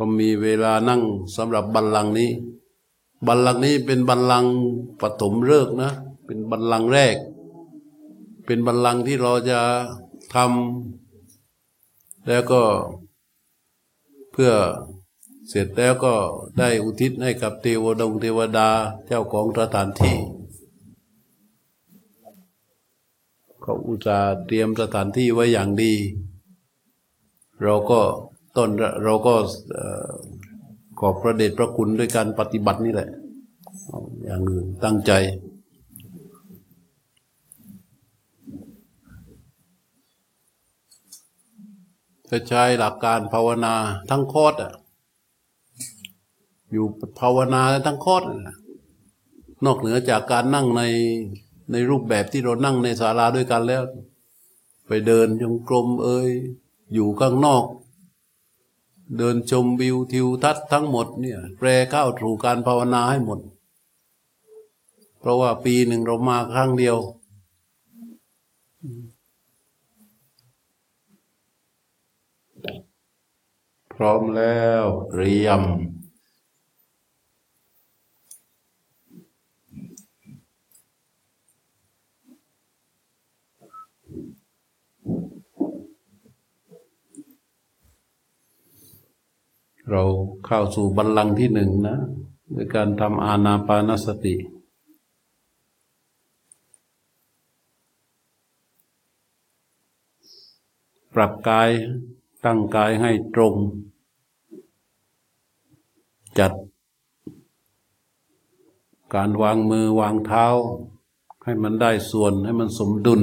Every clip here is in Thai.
ก็มีเวลานั่งสำหรับบัลลังก์นี้บัลลังก์นี้เป็นบัลลังก์ปฐมฤกษ์นะเป็นบัลลังก์แรกเป็นบัลลังก์ที่เราจะทำแล้วก็เพื่อเสร็จแล้วก็ได้อุทิศให้กับเทวดาเจ้าของสถานที่เขาอุตส่าห์เตรียมสถานที่ไว้อย่างดีเราก็ขอบพระเดชพระคุณด้วยการปฏิบัตินี่แหละอย่างอื่นตั้งใจจะใช้หลักการภาวนาทั้งคอร์สอยู่ภาวนาทั้งคอร์สนอกเหนือจากการนั่งในรูปแบบที่เรานั่งในศาลาด้วยกันแล้วไปเดินจงกรมอยู่ข้างนอกเดินชมวิวทิวทัศน์ทั้งหมดเนี่ยแปรเข้าสู่การภาวนาให้หมดเพราะว่าปีหนึ่งเรามาครั้งเดียวพร้อมแล้วเตรียมเราเข้าสู่บัลลังก์ที่หนึ่งนะโดยการทำอานาปานสติปรับกายตั้งกายให้ตรงจัดการวางมือวางเท้าให้มันได้ส่วนให้มันสมดุล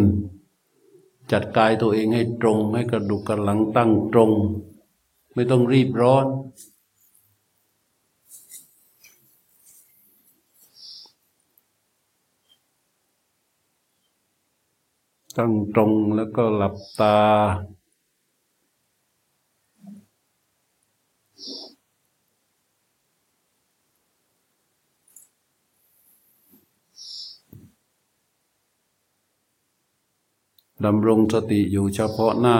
จัดกายตัวเองให้ตรงให้กระดูกกระหลังตั้งตรงไม่ต้องรีบร้อนตั้งตรงแล้วก็หลับตาดำรงสติอยู่เฉพาะหน้า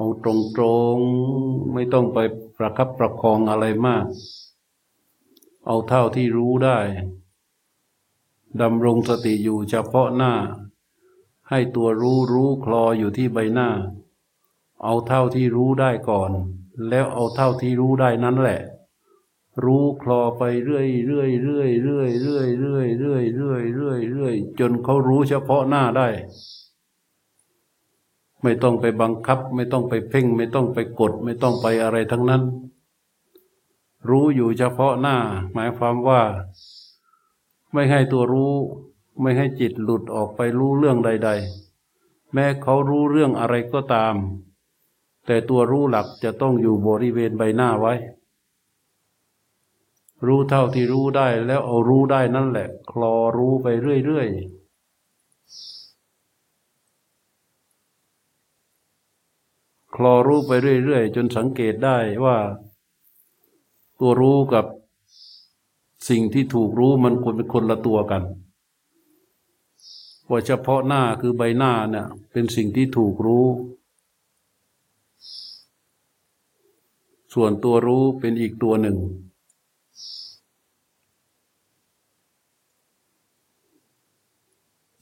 เอาตรงๆไม่ต้องไปประคับประคองอะไรมากเอาเท่าที่รู้ได้ดำรงสติอยู่เฉพาะหน้าให้ตัวรู้คลออยู่ที่ใบหน้าเอาเท่าที่รู้ได้ก่อนแล้วเอาเท่าที่รู้ได้นั้นแหละรู้คลอไปเรื่อยๆเรื่อยๆเรื่อยๆเรื่อยๆเรื่อยๆจนเขารู้เฉพาะหน้าได้ไม่ต้องไปบังคับไม่ต้องไปเพ่งไม่ต้องไปกดไม่ต้องไปอะไรทั้งนั้นรู้อยู่เฉพาะหน้าหมายความว่าไม่ให้ตัวรู้ไม่ให้จิตหลุดออกไปรู้เรื่องใดๆแม้เขารู้เรื่องอะไรก็ตามแต่ตัวรู้หลักจะต้องอยู่บริเวณใบหน้าไว้รู้เท่าที่รู้ได้แล้วเอารู้ได้นั่นแหละคลอรู้ไปเรื่อยๆคลอรู้ไปเรื่อยๆจนสังเกตได้ว่าตัวรู้กับสิ่งที่ถูกรู้มันควรเป็นคนละตัวกันว่าเฉพาะหน้าคือใบหน้าเนี่ยเป็นสิ่งที่ถูกรู้ส่วนตัวรู้เป็นอีกตัวหนึ่ง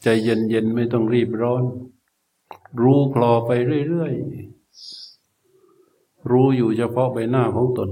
ใจเย็นๆไม่ต้องรีบร้อนรู้คลอไปเรื่อยๆรู้อยู่เฉพาะใบหน้าของตน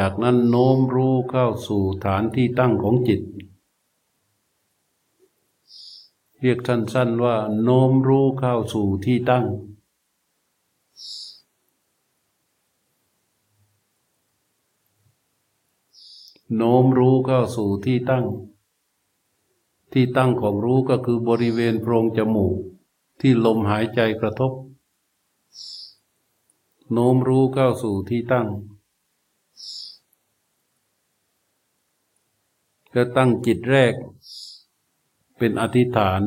จากนั้นโน้มรู้เข้าสู่ฐานที่ตั้งของจิตเรียกสั้นๆว่าโน้มรู้เข้าสู่ที่ตั้งโน้มรู้เข้าสู่ที่ตั้งที่ตั้งของรู้ก็คือบริเวณโพรงจมูก ที่ลมหายใจกระทบโน้มรู้เข้าสู่ที่ตั้งก็ตั้งจิตแรกเป็นอธิษฐาน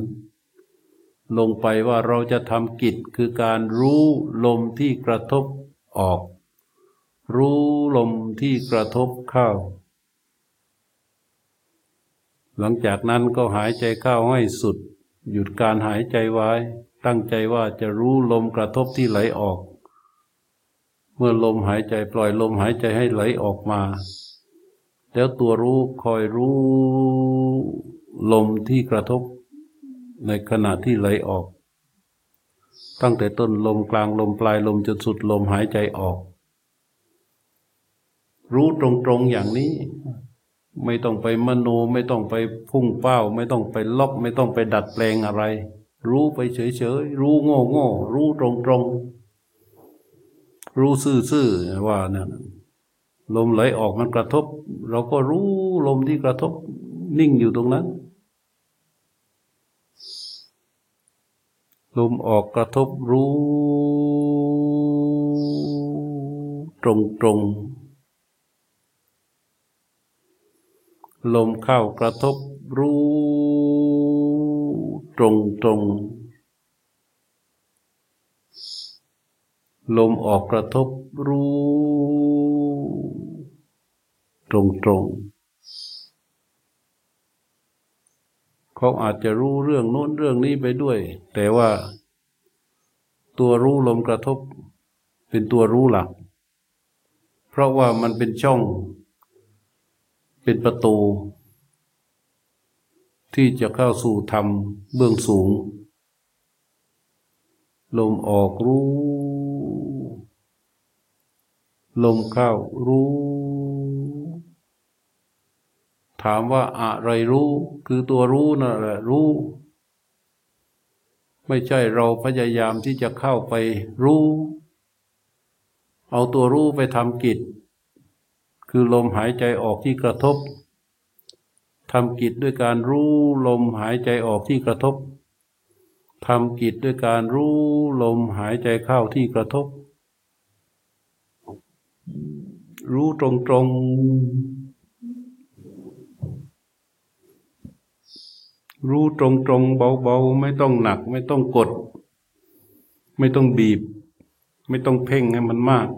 ลงไปว่าเราจะทำกิจคือการรู้ลมที่กระทบออกรู้ลมที่กระทบเข้าหลังจากนั้นก็หายใจเข้าให้สุดหยุดการหายใจไว้ตั้งใจว่าจะรู้ลมกระทบที่ไหลออกเมื่อลมหายใจปล่อยลมหายใจให้ไหลออกมาแล้วตัวรู้คอยรู้ลมที่กระทบในขณะที่ไหลออกตั้งแต่ต้นลมกลางลมปลายลมจนสุดลมหายใจออกรู้ตรงๆอย่างนี้ไม่ต้องไปมโนไม่ต้องไปพุ่งเป้าไม่ต้องไปล็อกไม่ต้องไปดัดแปลงอะไรรู้ไปเฉยๆรู้โง่ๆรู้ตรงๆรู้ซื่อๆว่าเนี่ยลมไหลออกมันกระทบเราก็รู้ลมที่กระทบนิ่งอยู่ตรงนั้นลมออกกระทบรู้ตรงๆลมเข้ากระทบรู้ตรงๆลมออกกระทบรู้ตรงเขาอาจจะรู้เรื่องโน้นเรื่องนี้ไปด้วยแต่ว่าตัวรู้ลมกระทบเป็นตัวรู้หลักเพราะว่ามันเป็นช่องเป็นประตูที่จะเข้าสู่ธรรมเบื้องสูงลมออกรู้ลมเข้ารู้ถามว่าอะไรรู้คือตัวรู้นั่นแหละรู้ไม่ใช่เราพยายามที่จะเข้าไปรู้เอาตัวรู้ไปทำกิจคือลมหายใจออกที่กระทบทำกิจด้วยการรู้ลมหายใจออกที่กระทบทำกิจด้วยการรู้ลมหายใจเข้าที่กระทบรู้ตรงรู้ตรงเบาๆไม่ต้องหนักไม่ต้องกดไม่ต้องบีบไม่ต้องเพ่งให้มันมาก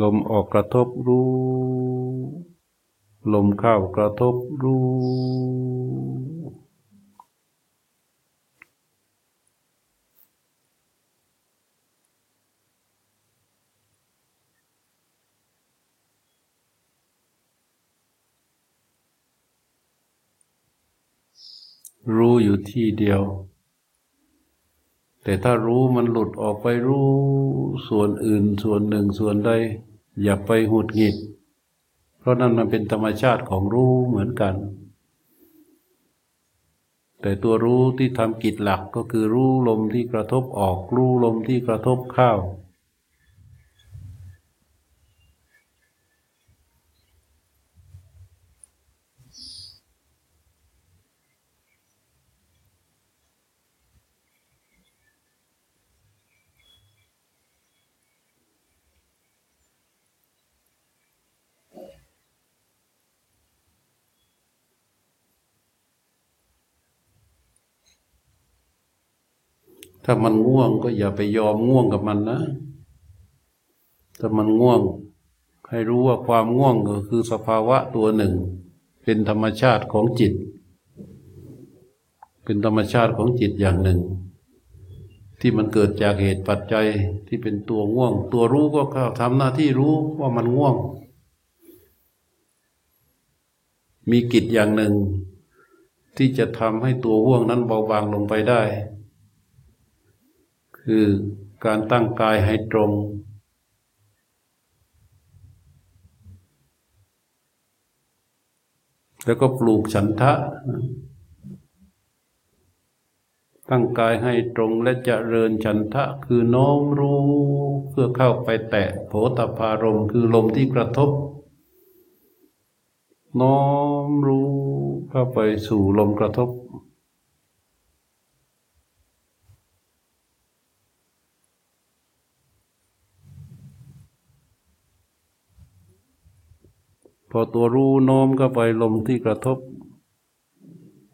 ลมออกกระทบรู้ลมเข้ากระทบรู้รู้อยู่ที่เดียวแต่ถ้ารู้มันหลุดออกไปรู้ส่วนอื่นส่วนหนึ่งส่วนใดอย่าไปหงุดหงิดเพราะนั่นมันเป็นธรรมชาติของรู้เหมือนกันแต่ตัวรู้ที่ทำกิจหลักก็คือรู้ลมที่กระทบออกรู้ลมที่กระทบเข้าถ้ามันง่วงก็อย่าไปยอมง่วงกับมันนะถ้ามันง่วงให้รู้ว่าความง่วงก็คือสภาวะตัวหนึ่งเป็นธรรมชาติของจิตเป็นธรรมชาติของจิตอย่างหนึ่งที่มันเกิดจากเหตุปัจจัยที่เป็นตัวง่วงตัวรู้ก็ทำหน้าที่รู้ว่ามันง่วงมีกิจอย่างหนึ่งที่จะทำให้ตัวง่วงนั้นเบาบางลงไปได้คือการตั้งกายให้ตรงแล้วก็ปลูกฉันทะตั้งกายให้ตรงและเจริญฉันทะคือโน้มรู้เพื่อเข้าไปแตะโผฏฐัพพารมณ์คือลมที่กระทบ น้อมรู้เข้าไปสู่ลมกระทบพอตัวรู้น้อมเข้าไปลมที่กระทบ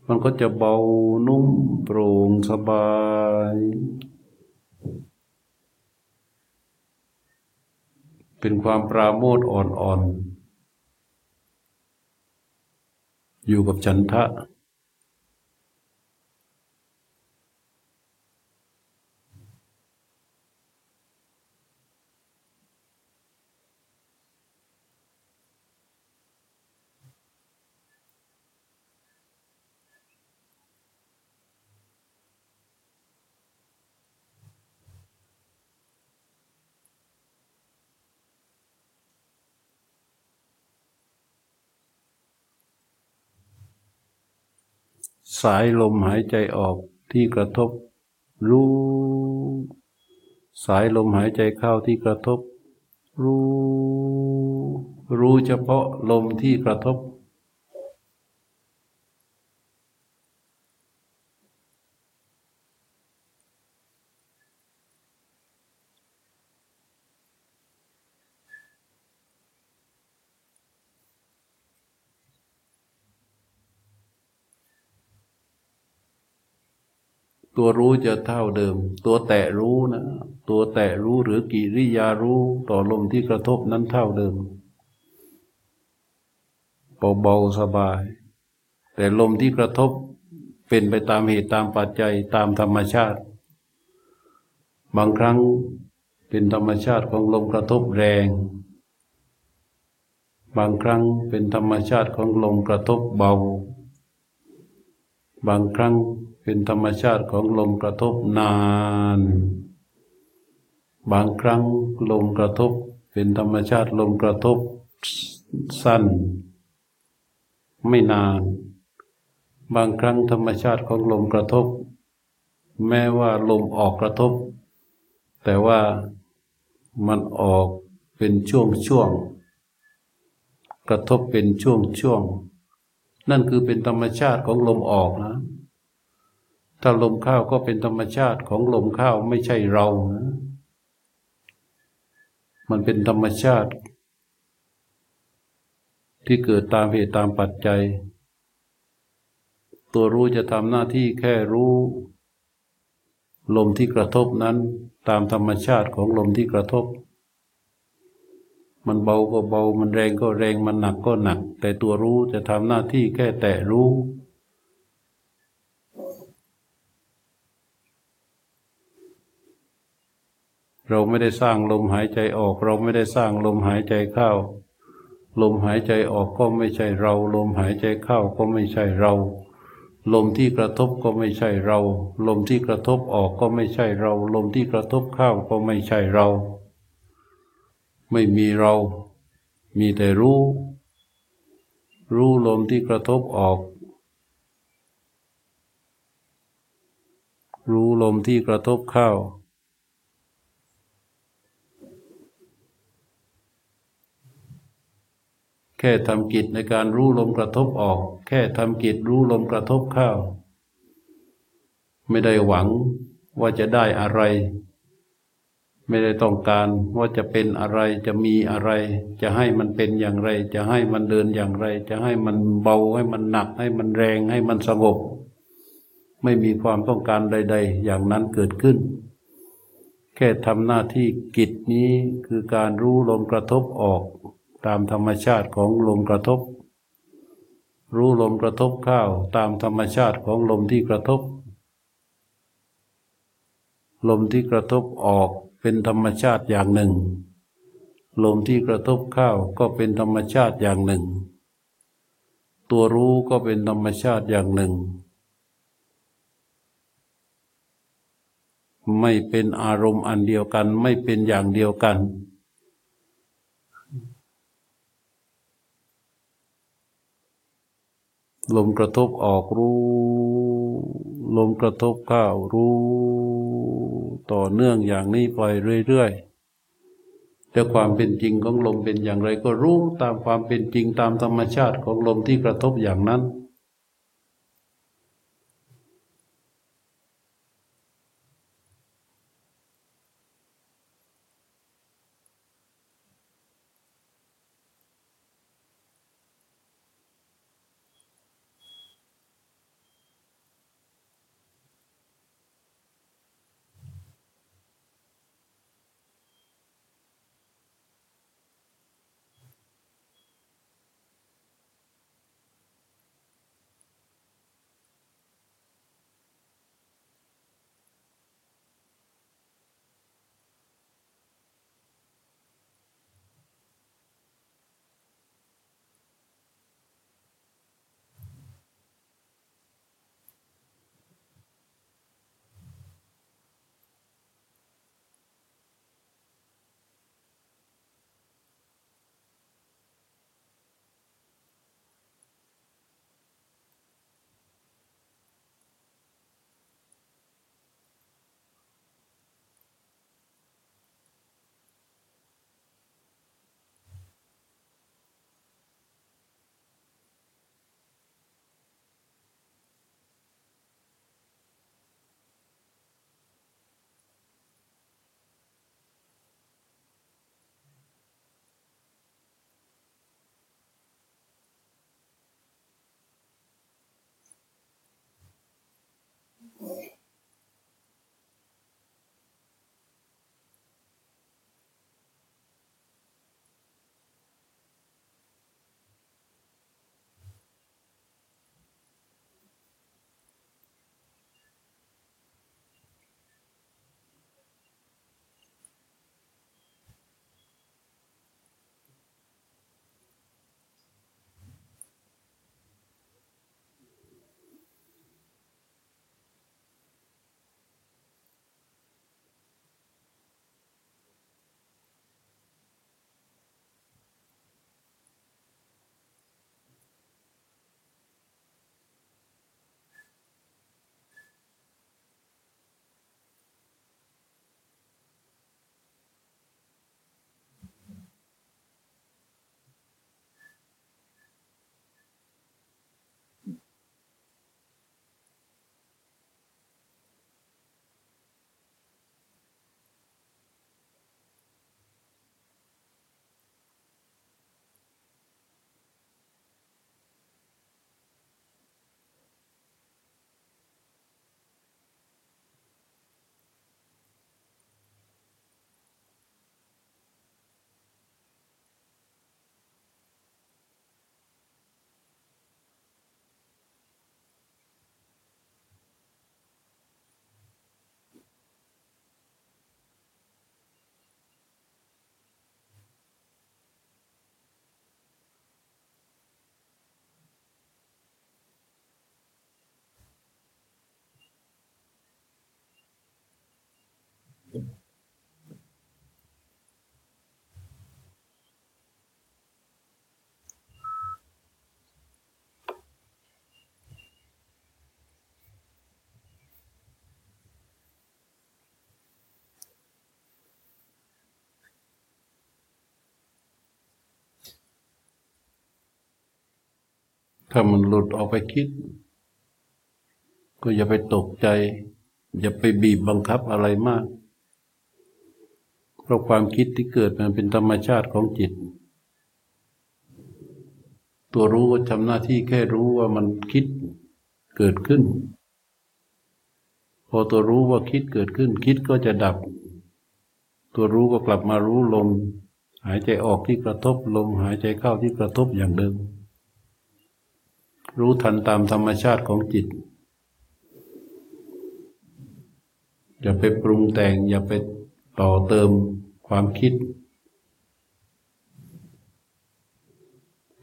มันก็จะเบานุ่มโปร่งสบายเป็นความปราโมทย์อ่อนๆอยู่กับฉันทะสายลมหายใจออกที่กระทบรู้สายลมหายใจเข้าที่กระทบรู้รู้เฉพาะลมที่กระทบตัวรู้จะเท่าเดิมตัวแตะรู้นะตัวแตะรู้หรือกิริยารู้ต่อลมที่กระทบนั้นเท่าเดิมเบาๆสบายแต่ลมที่กระทบเป็นไปตามเหตุตามปัจจัยตามธรรมชาติบางครั้งเป็นธรรมชาติของลมกระทบแรงบางครั้งเป็นธรรมชาติของลมกระทบเบาบางครั้งเป็นธรรมชาติของลมกระทบนานบางครั้งลมกระทบเป็นธรรมชาติลมกระทบสั้นไม่นานบางครั้งธรรมชาติของลมกระทบแม้ว่าลมออกกระทบแต่ว่ามันออกเป็นช่วงๆกระทบเป็นช่วงๆนั่นคือเป็นธรรมชาติของลมออกนะถ้าลมเข้าก็เป็นธรรมชาติของลมเข้าไม่ใช่เรานะมันเป็นธรรมชาติที่เกิดตามเหตุตามปัจจัยตัวรู้จะทำหน้าที่แค่รู้ลมที่กระทบนั้นตามธรรมชาติของลมที่กระทบมันเบาก็เบามันแรงก็แรงมันหนักก็หนักแต่ตัวรู้จะทำหน้าที่แค่แตะรู้เราไม่ได้สร้างลมหายใจออกเราไม่ได้สร้างลมหายใจเข้าลมหายใจออกก็ไม่ใช่เราลมหายใจเข้าก็ไม่ใช่เราลมที่กระทบก็ไม่ใช่เราลมที่กระทบออกก็ไม่ใช่เราลมที่กระทบเข้าก็ไม่ใช่เราไม่มีเรามีแต่รู้รู้ลมที่กระทบออกรู้ลมที่กระทบเข้าแค่ทำกิจในการรู้ลมกระทบออกแค่ทำกิจรู้ลมกระทบเข้าไม่ได้หวังว่าจะได้อะไรไม่ได้ต้องการว่าจะเป็นอะไรจะมีอะไรจะให้มันเป็นอย่างไรจะให้มันเดินอย่างไรจะให้มันเบาให้มันหนักให้มันแรงให้มันสงบไม่มีความต้องการใดๆอย่างนั้นเกิดขึ้นแค่ทำหน้าที่กิจนี้คือการรู้ลมกระทบออกตามธรรมชาติของลมกระทบรู้ลมกระทบเข้าตามธรรมชาติของลมที่กระทบลมที่กระทบออกเป็นธรรมชาติอย่างหนึ่งลมที่กระทบเข้าก็เป็นธรรมชาติอย่างหนึ่งตัวรู้ก็เป็นธรรมชาติอย่างหนึ่งไม่เป็นอารมณ์อันเดียวกันไม่เป็นอย่างเดียวกันลมกระทบออกรู้ลมกระทบเข้ารู้ต่อเนื่องอย่างนี้ไปเรื่อยๆ และความเป็นจริงของลมเป็นอย่างไรก็รู้ตามความเป็นจริงตามธรรมชาติของลมที่กระทบอย่างนั้นถ้ามันหลุดออกไปคิดก็อย่าไปตกใจอย่าไปบีบบังคับอะไรมากเพราะความคิดที่เกิดมันเป็นธรรมชาติของจิตตัวรู้ก็ทำหน้าที่แค่รู้ว่ามันคิดเกิดขึ้นพอตัวรู้ว่าคิดเกิดขึ้นคิดก็จะดับตัวรู้ก็กลับมารู้ลมหายใจออกที่กระทบลมหายใจเข้าที่กระทบอย่างเดิมรู้ทันตามธรรมชาติของจิตอย่าไปปรุงแต่งอย่าไปต่อเติมความคิด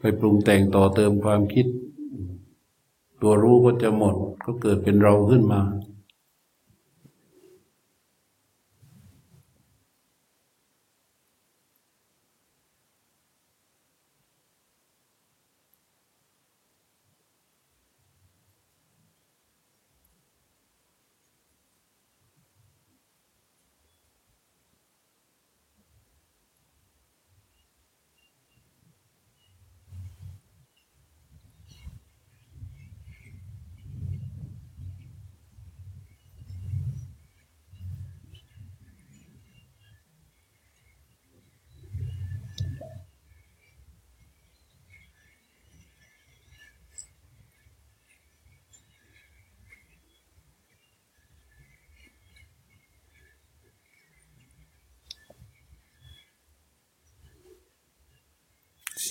ไปปรุงแต่งต่อเติมความคิดตัวรู้ก็จะหมดก็เกิดเป็นเราขึ้นมา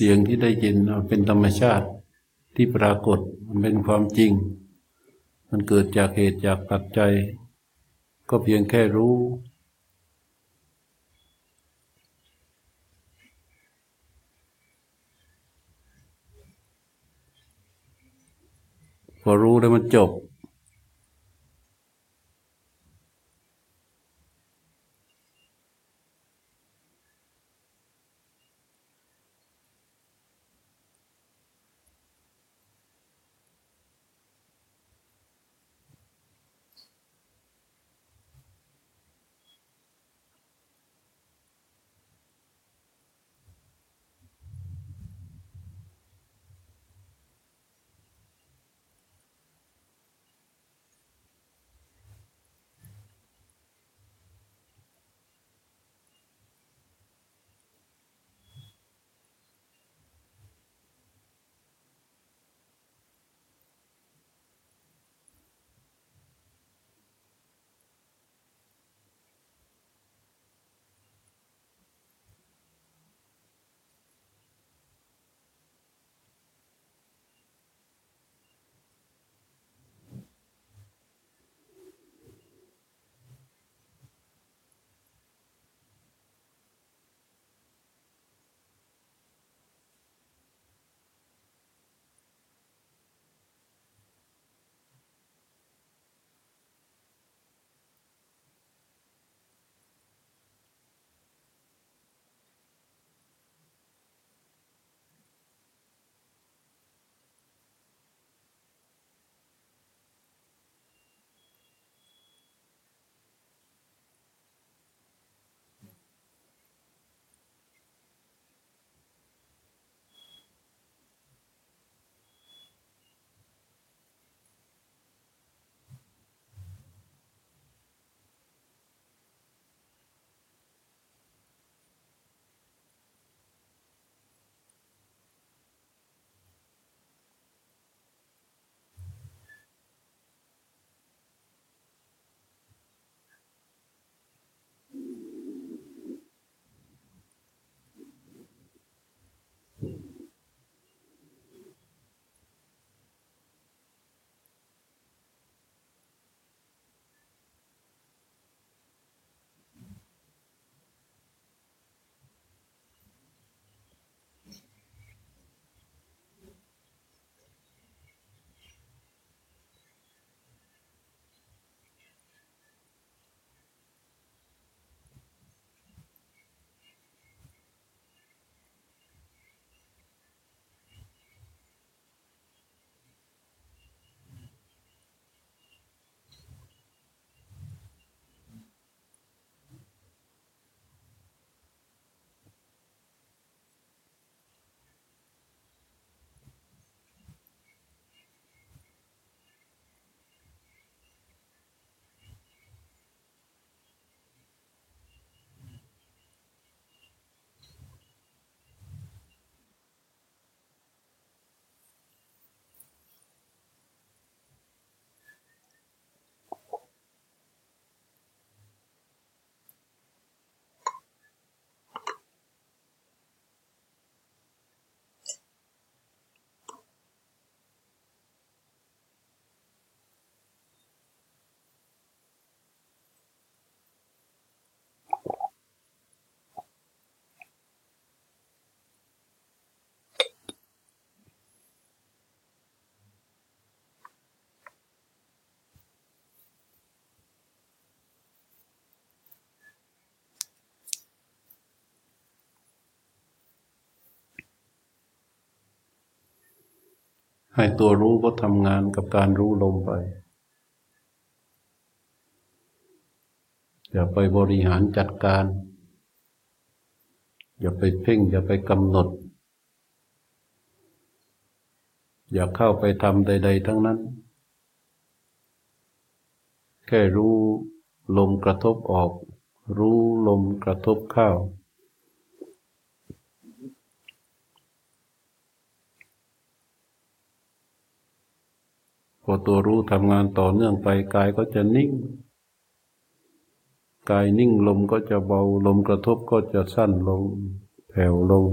สียงที่ได้ยินเป็นธรรมชาติที่ปรากฏมันเป็นความจริงมันเกิดจากเหตุจากปัจจัยก็เพียงแค่รู้พอรู้แล้วมันจบให้ตัวรู้ก็ทำงานกับการรู้ลมไปอย่าไปบริหารจัดการอย่าไปเพ่งอย่าไปกำหนดอย่าเข้าไปทำใดๆทั้งนั้นแค่รู้ลมกระทบออกรู้ลมกระทบเข้าพอตัวรู้ทำงานต่อเนื่องไปกายก็จะนิ่งกายนิ่งลมก็จะเบาลมกระทบก็จะสั้นลงแผ่วลง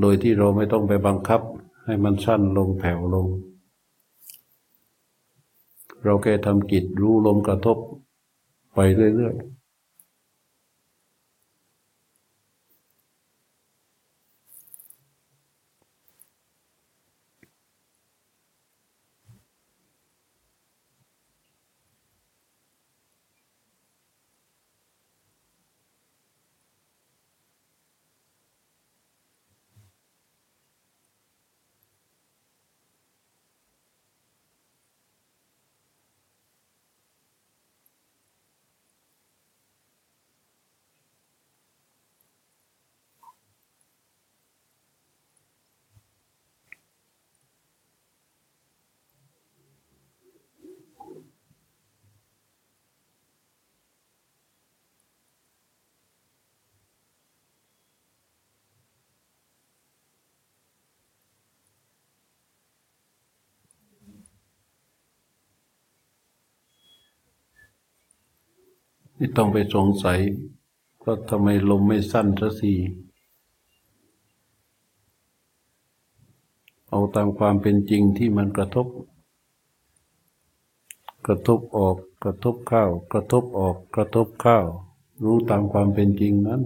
โดยที่เราไม่ต้องไปบังคับให้มันสั้นลงแผ่วลงเราแค่ทำจิตรู้ลมกระทบไปเรื่อยๆไม่ต้องไปสงสัยก็ทำไมลมไม่สั้นสักทีเอาตามความเป็นจริงที่มันกระทบกระทบออกกระทบเข้ากระทบออกกระทบเข้ารู้ตามความเป็นจริงนั้น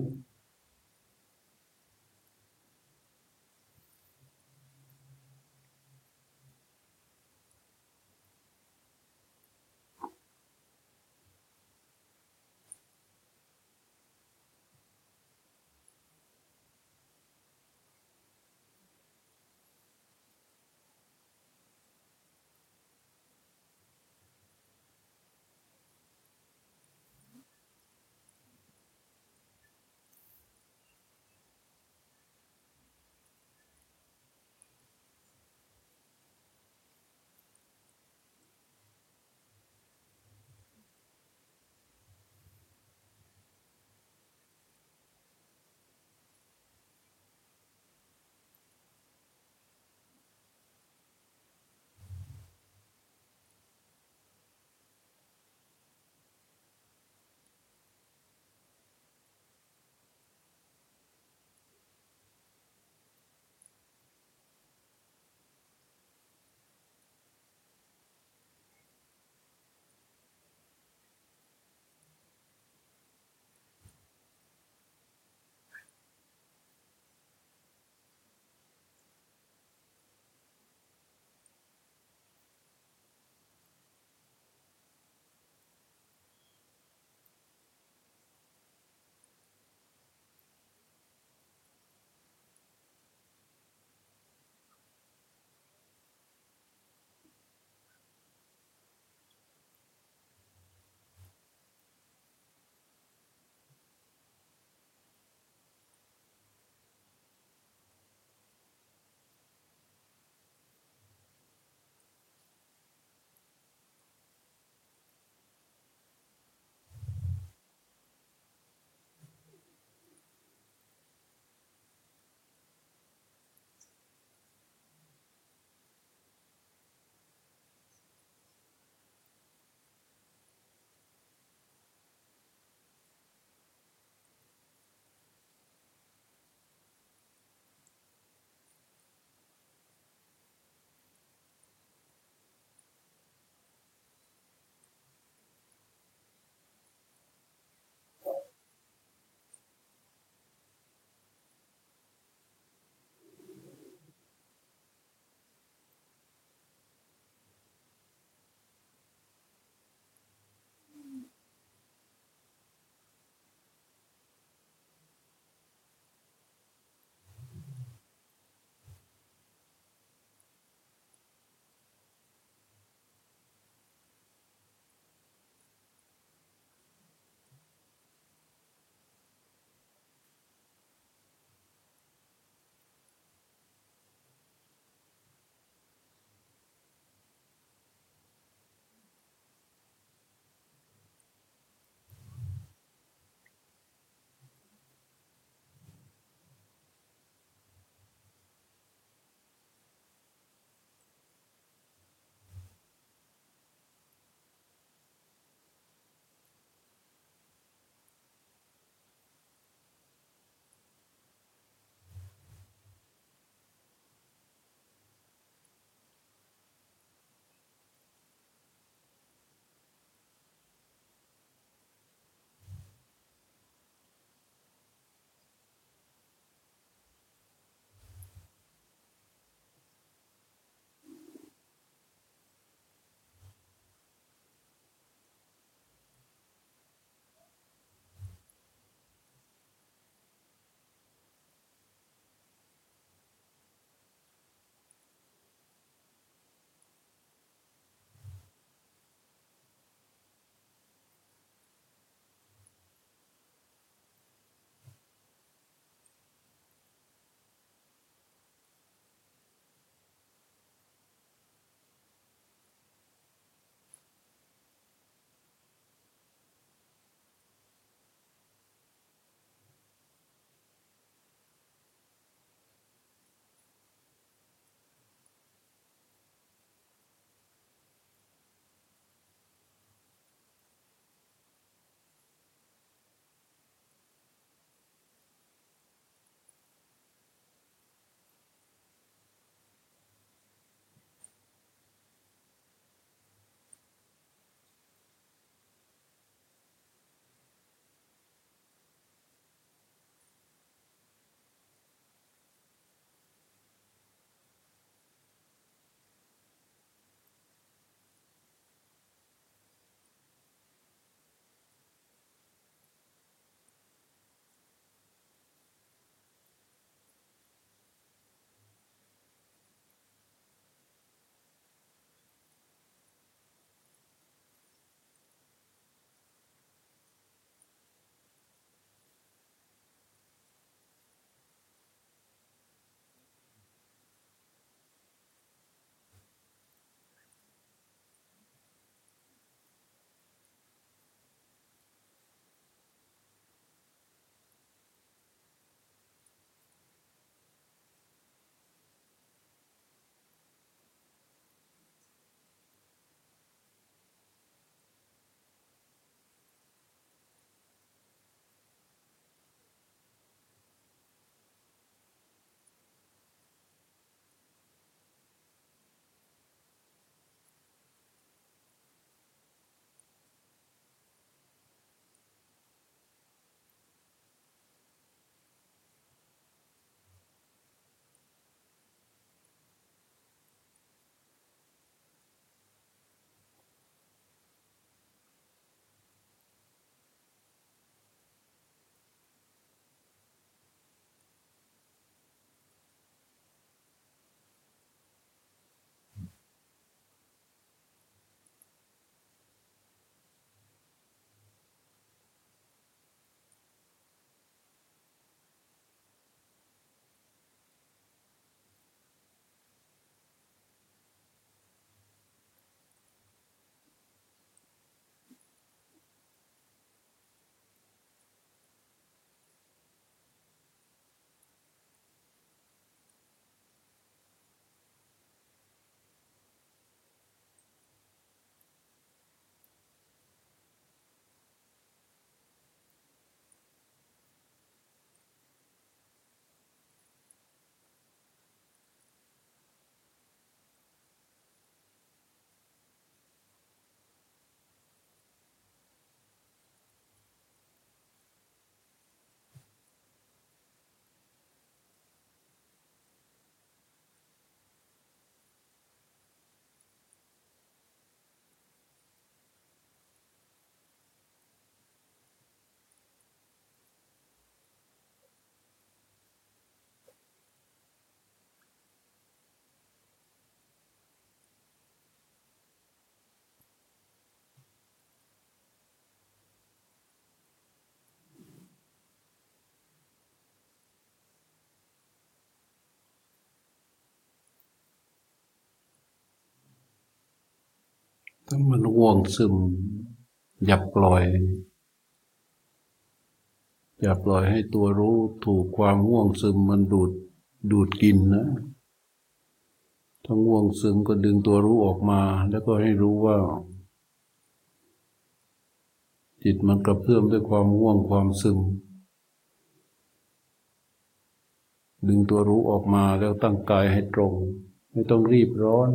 ถ้ามันง่วงซึมอย่าปล่อยให้ตัวรู้ถูกความง่วงซึมมันดูดกินนะถ้าง่วงซึมก็ดึงตัวรู้ออกมาแล้วก็ให้รู้ว่าจิตมันกระเพื่อมด้วยความง่วงความซึมดึงตัวรู้ออกมาแล้วตั้งกายให้ตรงไม่ต้องรีบร้อน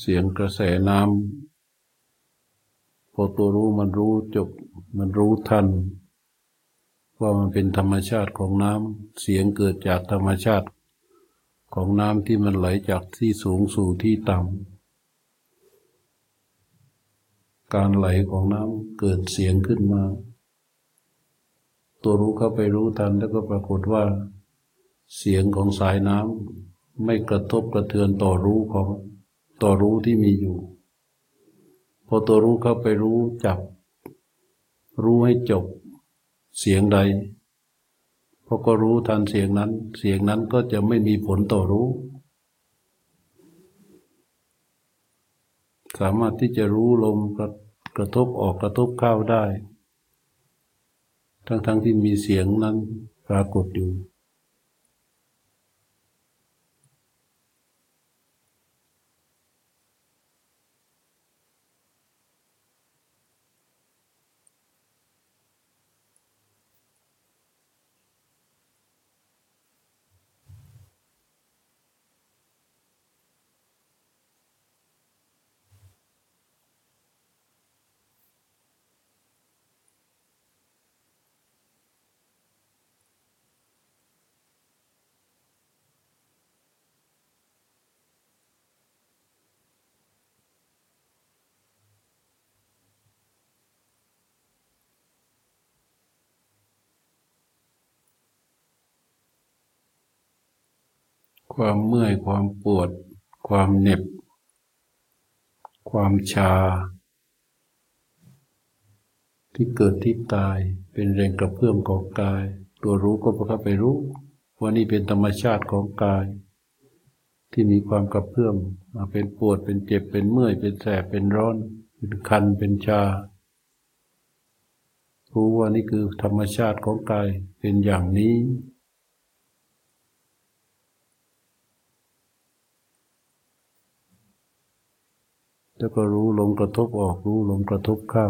เสียงกระแสน้ำพอตัวรู้มันรู้จบมันรู้ทันว่ามันเป็นธรรมชาติของน้ำเสียงเกิดจากธรรมชาติของน้ำที่มันไหลจากที่สูงสู่ที่ต่ำการไหลของน้ำเกิดเสียงขึ้นมาตัวรู้เข้าไปรู้ทันแล้วก็ปรากฏว่าเสียงของสายน้ำไม่กระทบกระเทือนต่อรู้ของตัวรู้ที่มีอยู่พอตัวรู้เข้าไปรู้จับรู้ให้จบเสียงใดพอก็รู้ทันเสียงนั้นก็จะไม่มีผลต่อรู้สามารถที่จะรู้ลมกระทบออกกระทบเข้าได้ทั้งที่มีเสียงนั้นปรากฏอยู่ความเมื่อยความปวดความเหน็บความชาที่เกิดที่กายเป็นแรงกระเพื่อมของกายตัวรู้ก็เข้าไปรู้ว่านี่เป็นธรรมชาติของกายที่มีความกระเพื่อมมาเป็นปวดเป็นเจ็บเป็นเมื่อยเป็นแสบเป็นร้อนเป็นคันเป็นชารู้ว่านี่คือธรรมชาติของกายเป็นอย่างนี้แล้วก็รู้ลมกระทบออกรู้ลมกระทบเข้า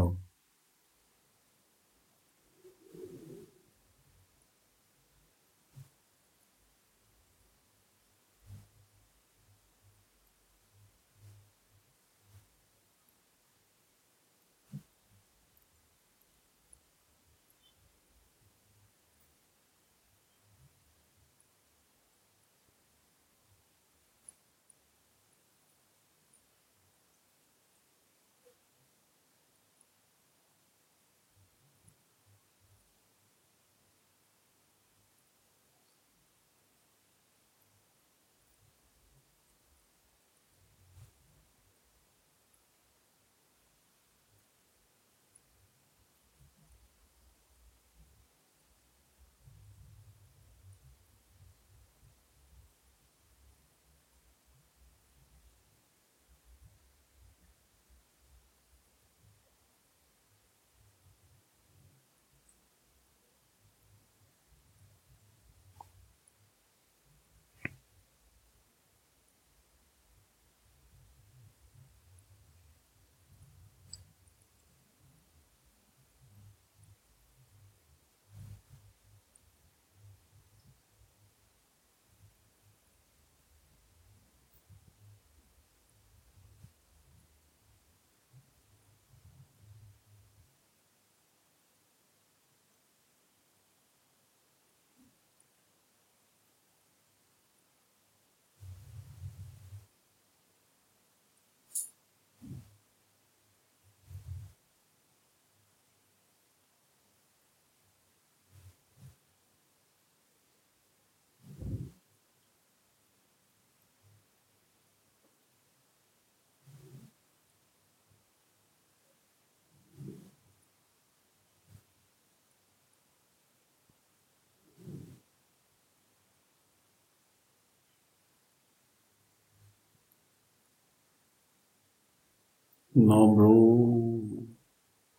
น้อมรู้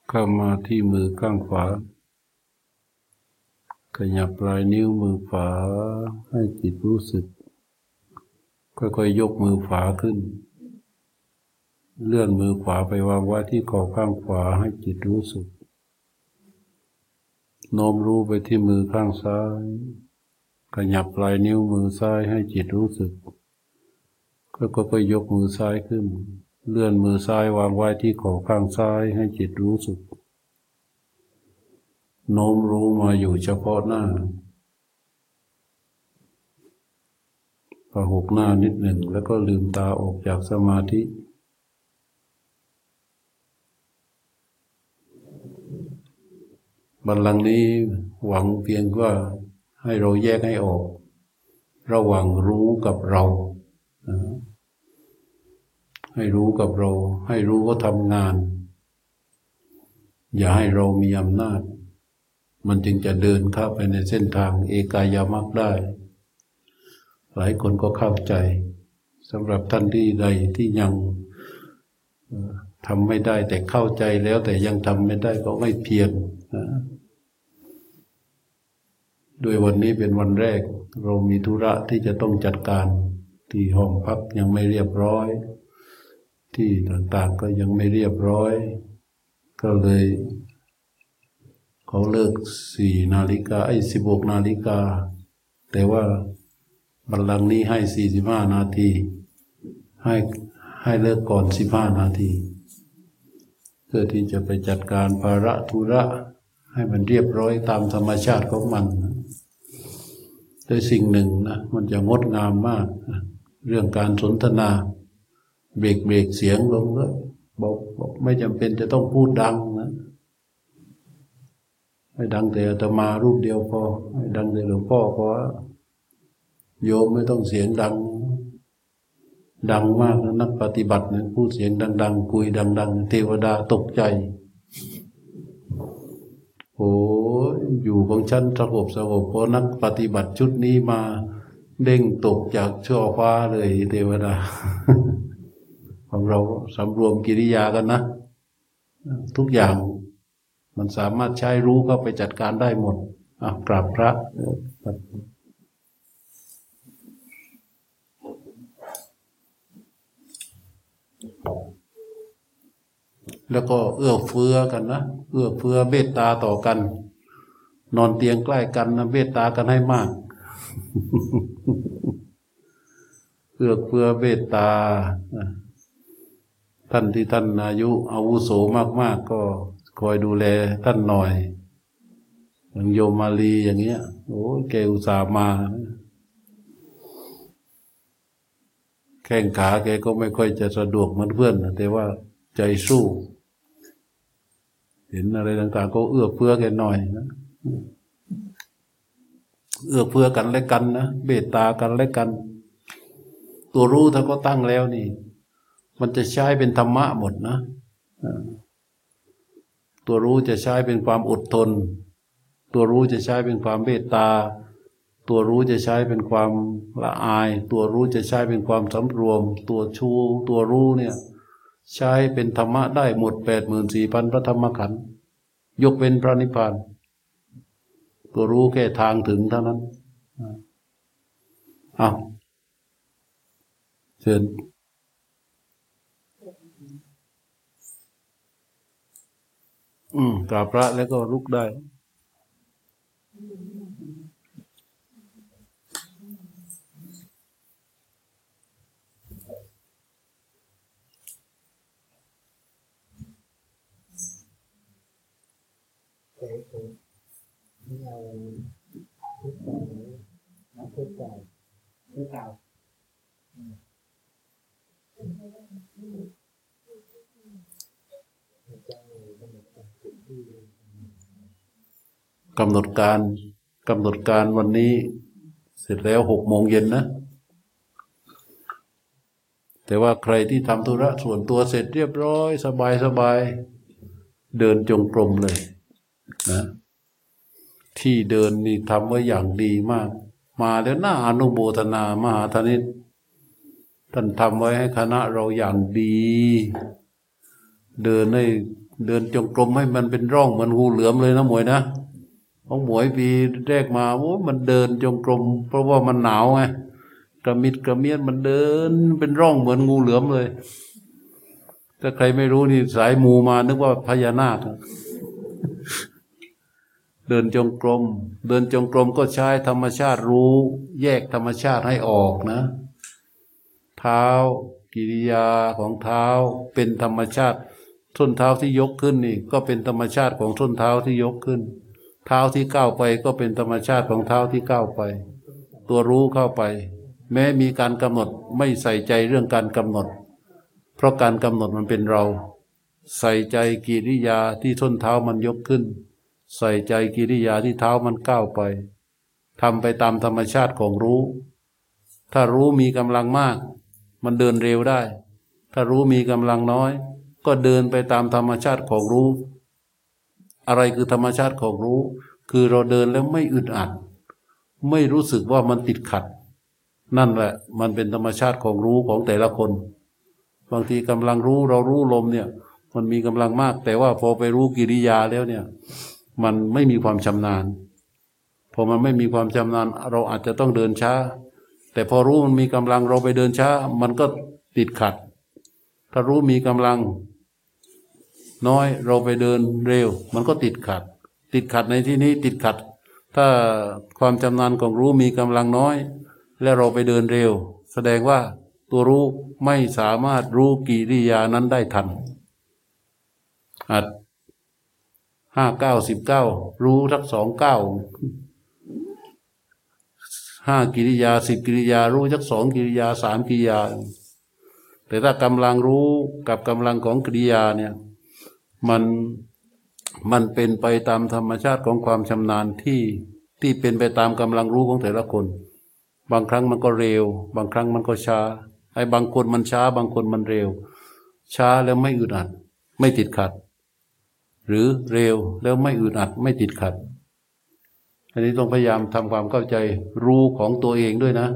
เข้ามาที่มือข้างขวาขยับปลายนิ้วมือขวาให้จิตรู้สึกค่อยๆยกมือขวาขึ้นเลื่อนมือขวาไปวางไว้ที่ข้อข้างขวาให้จิตรู้สึกโน้มรู้ไปที่มือข้างซ้ายขยับปลายนิ้วมือซ้ายให้จิตรู้สึกค่อยๆยกมือซ้ายขึ้นเลื่อนมือซ้ายวางไว้ที่ข้อข้างซ้ายให้จิตรู้สึกโน้มรู้มาอยู่เฉพาะหน้าประหกหน้านิดหนึ่งแล้วก็ลืมตาออกจากสมาธิบัลลังก์นี้หวังเพียงว่าให้เราแยกให้ออกระหว่างรู้กับเราให้รู้กับเราให้รู้ก็ทำงานอย่าให้เรามีอำนาจมันจึงจะเดินเข้าไปในเส้นทางเอกายามรรคได้หลายคนก็เข้าใจสำหรับท่านที่ใดที่ยังทำไม่ได้แต่เข้าใจแล้วแต่ยังทำไม่ได้ก็ไม่เพียรด้วยวันนี้เป็นวันแรกเรามีธุระที่จะต้องจัดการที่ห้องพักยังไม่เรียบร้อยที่ต่างๆก็ยังไม่เรียบร้อยก็เลยเขาเลิก16 นาฬิกาแต่ว่าบัลลังก์นี้ให้45 นาทีให้เลิกก่อน15 นาทีเพื่อที่จะไปจัดการภาระธุระให้มันเรียบร้อยตามธรรมชาติของมันด้วยสิ่งหนึ่งนะมันจะงดงามมากเรื่องการสนทนาเบรกเสียงลงเลยบอกไม่จำเป็นจะต้องพูดดังนะให้ดังแต่อาตมารูปเดียวพอให้ดังแต่หลวงพ่อพอโยมไม่ต้องเสียงดังมากนะนักปฏิบัติเนี่ยพูดเสียงดังๆคุยดังๆเทวดาตกใจโอ้ยอยู่ของฉันสงบเพราะนักปฏิบัติชุดนี้มาเด้งตกจากช่อฟ้าเลยเทวดา ของเราสำรวมกิริยากันนะทุกอย่างมันสามารถใช้รู้เข้าไปจัดการได้หมดกราบพระแล้วก็เอื้อเฟื้อกันนะเอื้อเฟื้อเมตตาต่อกันนอนเตียงใกล้กันนะเมตตากันให้มาก เอื้อเฟื้อเมตตาท่านที่ท่านอายุอาวุโสมากๆก็คอยดูแลท่านหน่อยอย่างโยมมาลีอย่างเงี้ยโอ้ยแกอุตส่าห์มาแข้งขาแกก็ไม่ค่อยจะสะดวกเหมือนเพื่อนแต่ว่าใจสู้เห็นอะไรต่างๆก็เอื้อเฟื้อกันหน่อยนะเอื้อเฟื้อกันและกันนะเมตตากันและกันตัวรู้ถ้าก็ตั้งแล้วนี่มันจะใช้เป็นธรรมะหมดนะตัวรู้จะใช้เป็นความอดทนตัวรู้จะใช้เป็นความเมตตาตัวรู้จะใช้เป็นความละอายตัวรู้จะใช้เป็นความสำรวมตัวรู้เนี่ยใช้เป็นธรรมะได้หมด 84,000 พระธรรมขันธ์ยกเว้นพระนิพพานตัวรู้แค่ทางถึงเท่านั้นอ้าวเชิญกราบพระแล้วก็ลุกได้กำหนดการวันนี้เสร็จแล้ว18:00นะแต่ว่าใครที่ทำธุระส่วนตัวเสร็จเรียบร้อยสบายเดินจงกรมเลยนะที่เดินนี่ทำไว้อย่างดีมากมาแล้วน่าอนุโมทนามหาธนิตท่านทำไว้ให้คณะเราอย่างดี เดินให้เดินจงกรมให้มันเป็นร่องเหมือนงูเหลือมเลยนะหมวยนะของหมวยปีแรกมาโอ้มันเดินจงกรมเพราะว่ามันหนาวไงกระมิดกระเมียนมันเดินเป็นร่องเหมือนงูเหลือมเลยถ้าใครไม่รู้นี่สายมูมานึกว่าพญานาคเดินจงกรมเดินจงกรมก็ใช้ธรรมชาติรู้แยกธรรมชาติให้ออกนะเท้ากิริยาของเท้าเป็นธรรมชาติส้นเท้าที่ยกขึ้นนี่ก็เป็นธรรมชาติของส้นเท้าที่ยกขึ้นเท้าที่ก้าวไปก็เป็นธรรมชาติของเท้าที่ก้าวไปตัวรู้เข้าไปแม้มีการกำหนดไม่ใส่ใจเรื่องการกำหนดเพราะการกำหนดมันเป็นเราใส่ใจกิริยาที่ส้นเท้ามันยกขึ้นใส่ใจกิริยาที่เท้ามันก้าวไปทำไปตามธรรมชาติของรู้ถ้ารู้มีกำลังมากมันเดินเร็วได้ถ้ารู้มีกำลังน้อยก็เดินไปตามธรรมชาติของรู้อะไรคือธรรมชาติของรู้คือเราเดินแล้วไม่อึดอัดไม่รู้สึกว่ามันติดขัดนั่นแหละมันเป็นธรรมชาติของรู้ของแต่ละคนบางทีกำลังรู้เรารู้ลมเนี่ยมันมีกำลังมากแต่ว่าพอไปรู้กิริยาแล้วเนี่ยมันไม่มีความชำนาญพอมันไม่มีความชำนาญเราอาจจะต้องเดินช้าแต่พอรู้มันมีกำลังเราไปเดินช้ามันก็ติดขัดถ้ารู้มีกำลังน้อยเราไปเดินเร็วมันก็ติดขัดติดขัดในที่นี้ติดขัดถ้าความชำนาญของรู้มีกำลังน้อยและเราไปเดินเร็วแสดงว่าตัวรู้ไม่สามารถรู้กิริยานั้นได้ทันอัด5 9 19รู้ทัก2 95กิริยา10กิริยารู้จัก2กิริยา3กิริยาแต่ถ้ากำลังรู้กับกำลังของกิริยาเนี่ยมันเป็นไปตามธรรมชาติของความชำนาญที่เป็นไปตามกำลังรู้ของแต่ละคนบางครั้งมันก็เร็วบางครั้งมันก็ช้าไอ้บางคนมันช้าบางคนมันเร็วช้าแล้วไม่อึดอัดไม่ติดขัดหรือเร็วแล้วไม่อึดอัดไม่ติดขัดอันนี้ต้องพยายามทำความเข้าใจรู้ของตัวเองด้วยนะ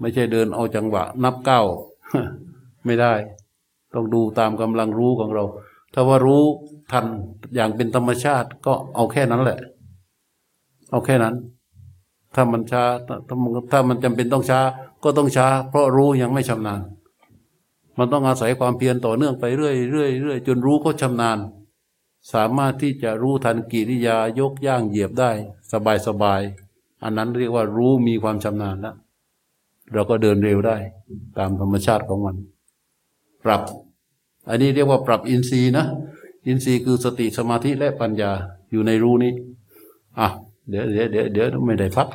ไม่ใช่เดินเอาจังหวะนับเก้าไม่ได้ต้องดูตามกำลังรู้ของเราถ้าว่ารู้ทันอย่างเป็นธรรมชาติก็เอาแค่นั้นแหละเอาแค่นั้นถ้ามันช้าถ้ามันจำเป็นต้องช้าก็ต้องช้าเพราะรู้ยังไม่ชำนาญมันต้องอาศัยความเพียรต่อเนื่องไปเรื่อยๆจนรู้ก็ชำนาญสามารถที่จะรู้ทันกิริยายกย่างเหยียบได้สบายๆอันนั้นเรียกว่ารู้มีความชำนาญแล้วเราก็เดินเร็วได้ตามธรรมชาติของมันปรับอันนี้เรียกว่าปรับอินทรีย์นะอินทรีย์คือสติสมาธิและปัญญาอยู่ในรู้นี้อ่ะเดี๋ยวไม่ได้พัก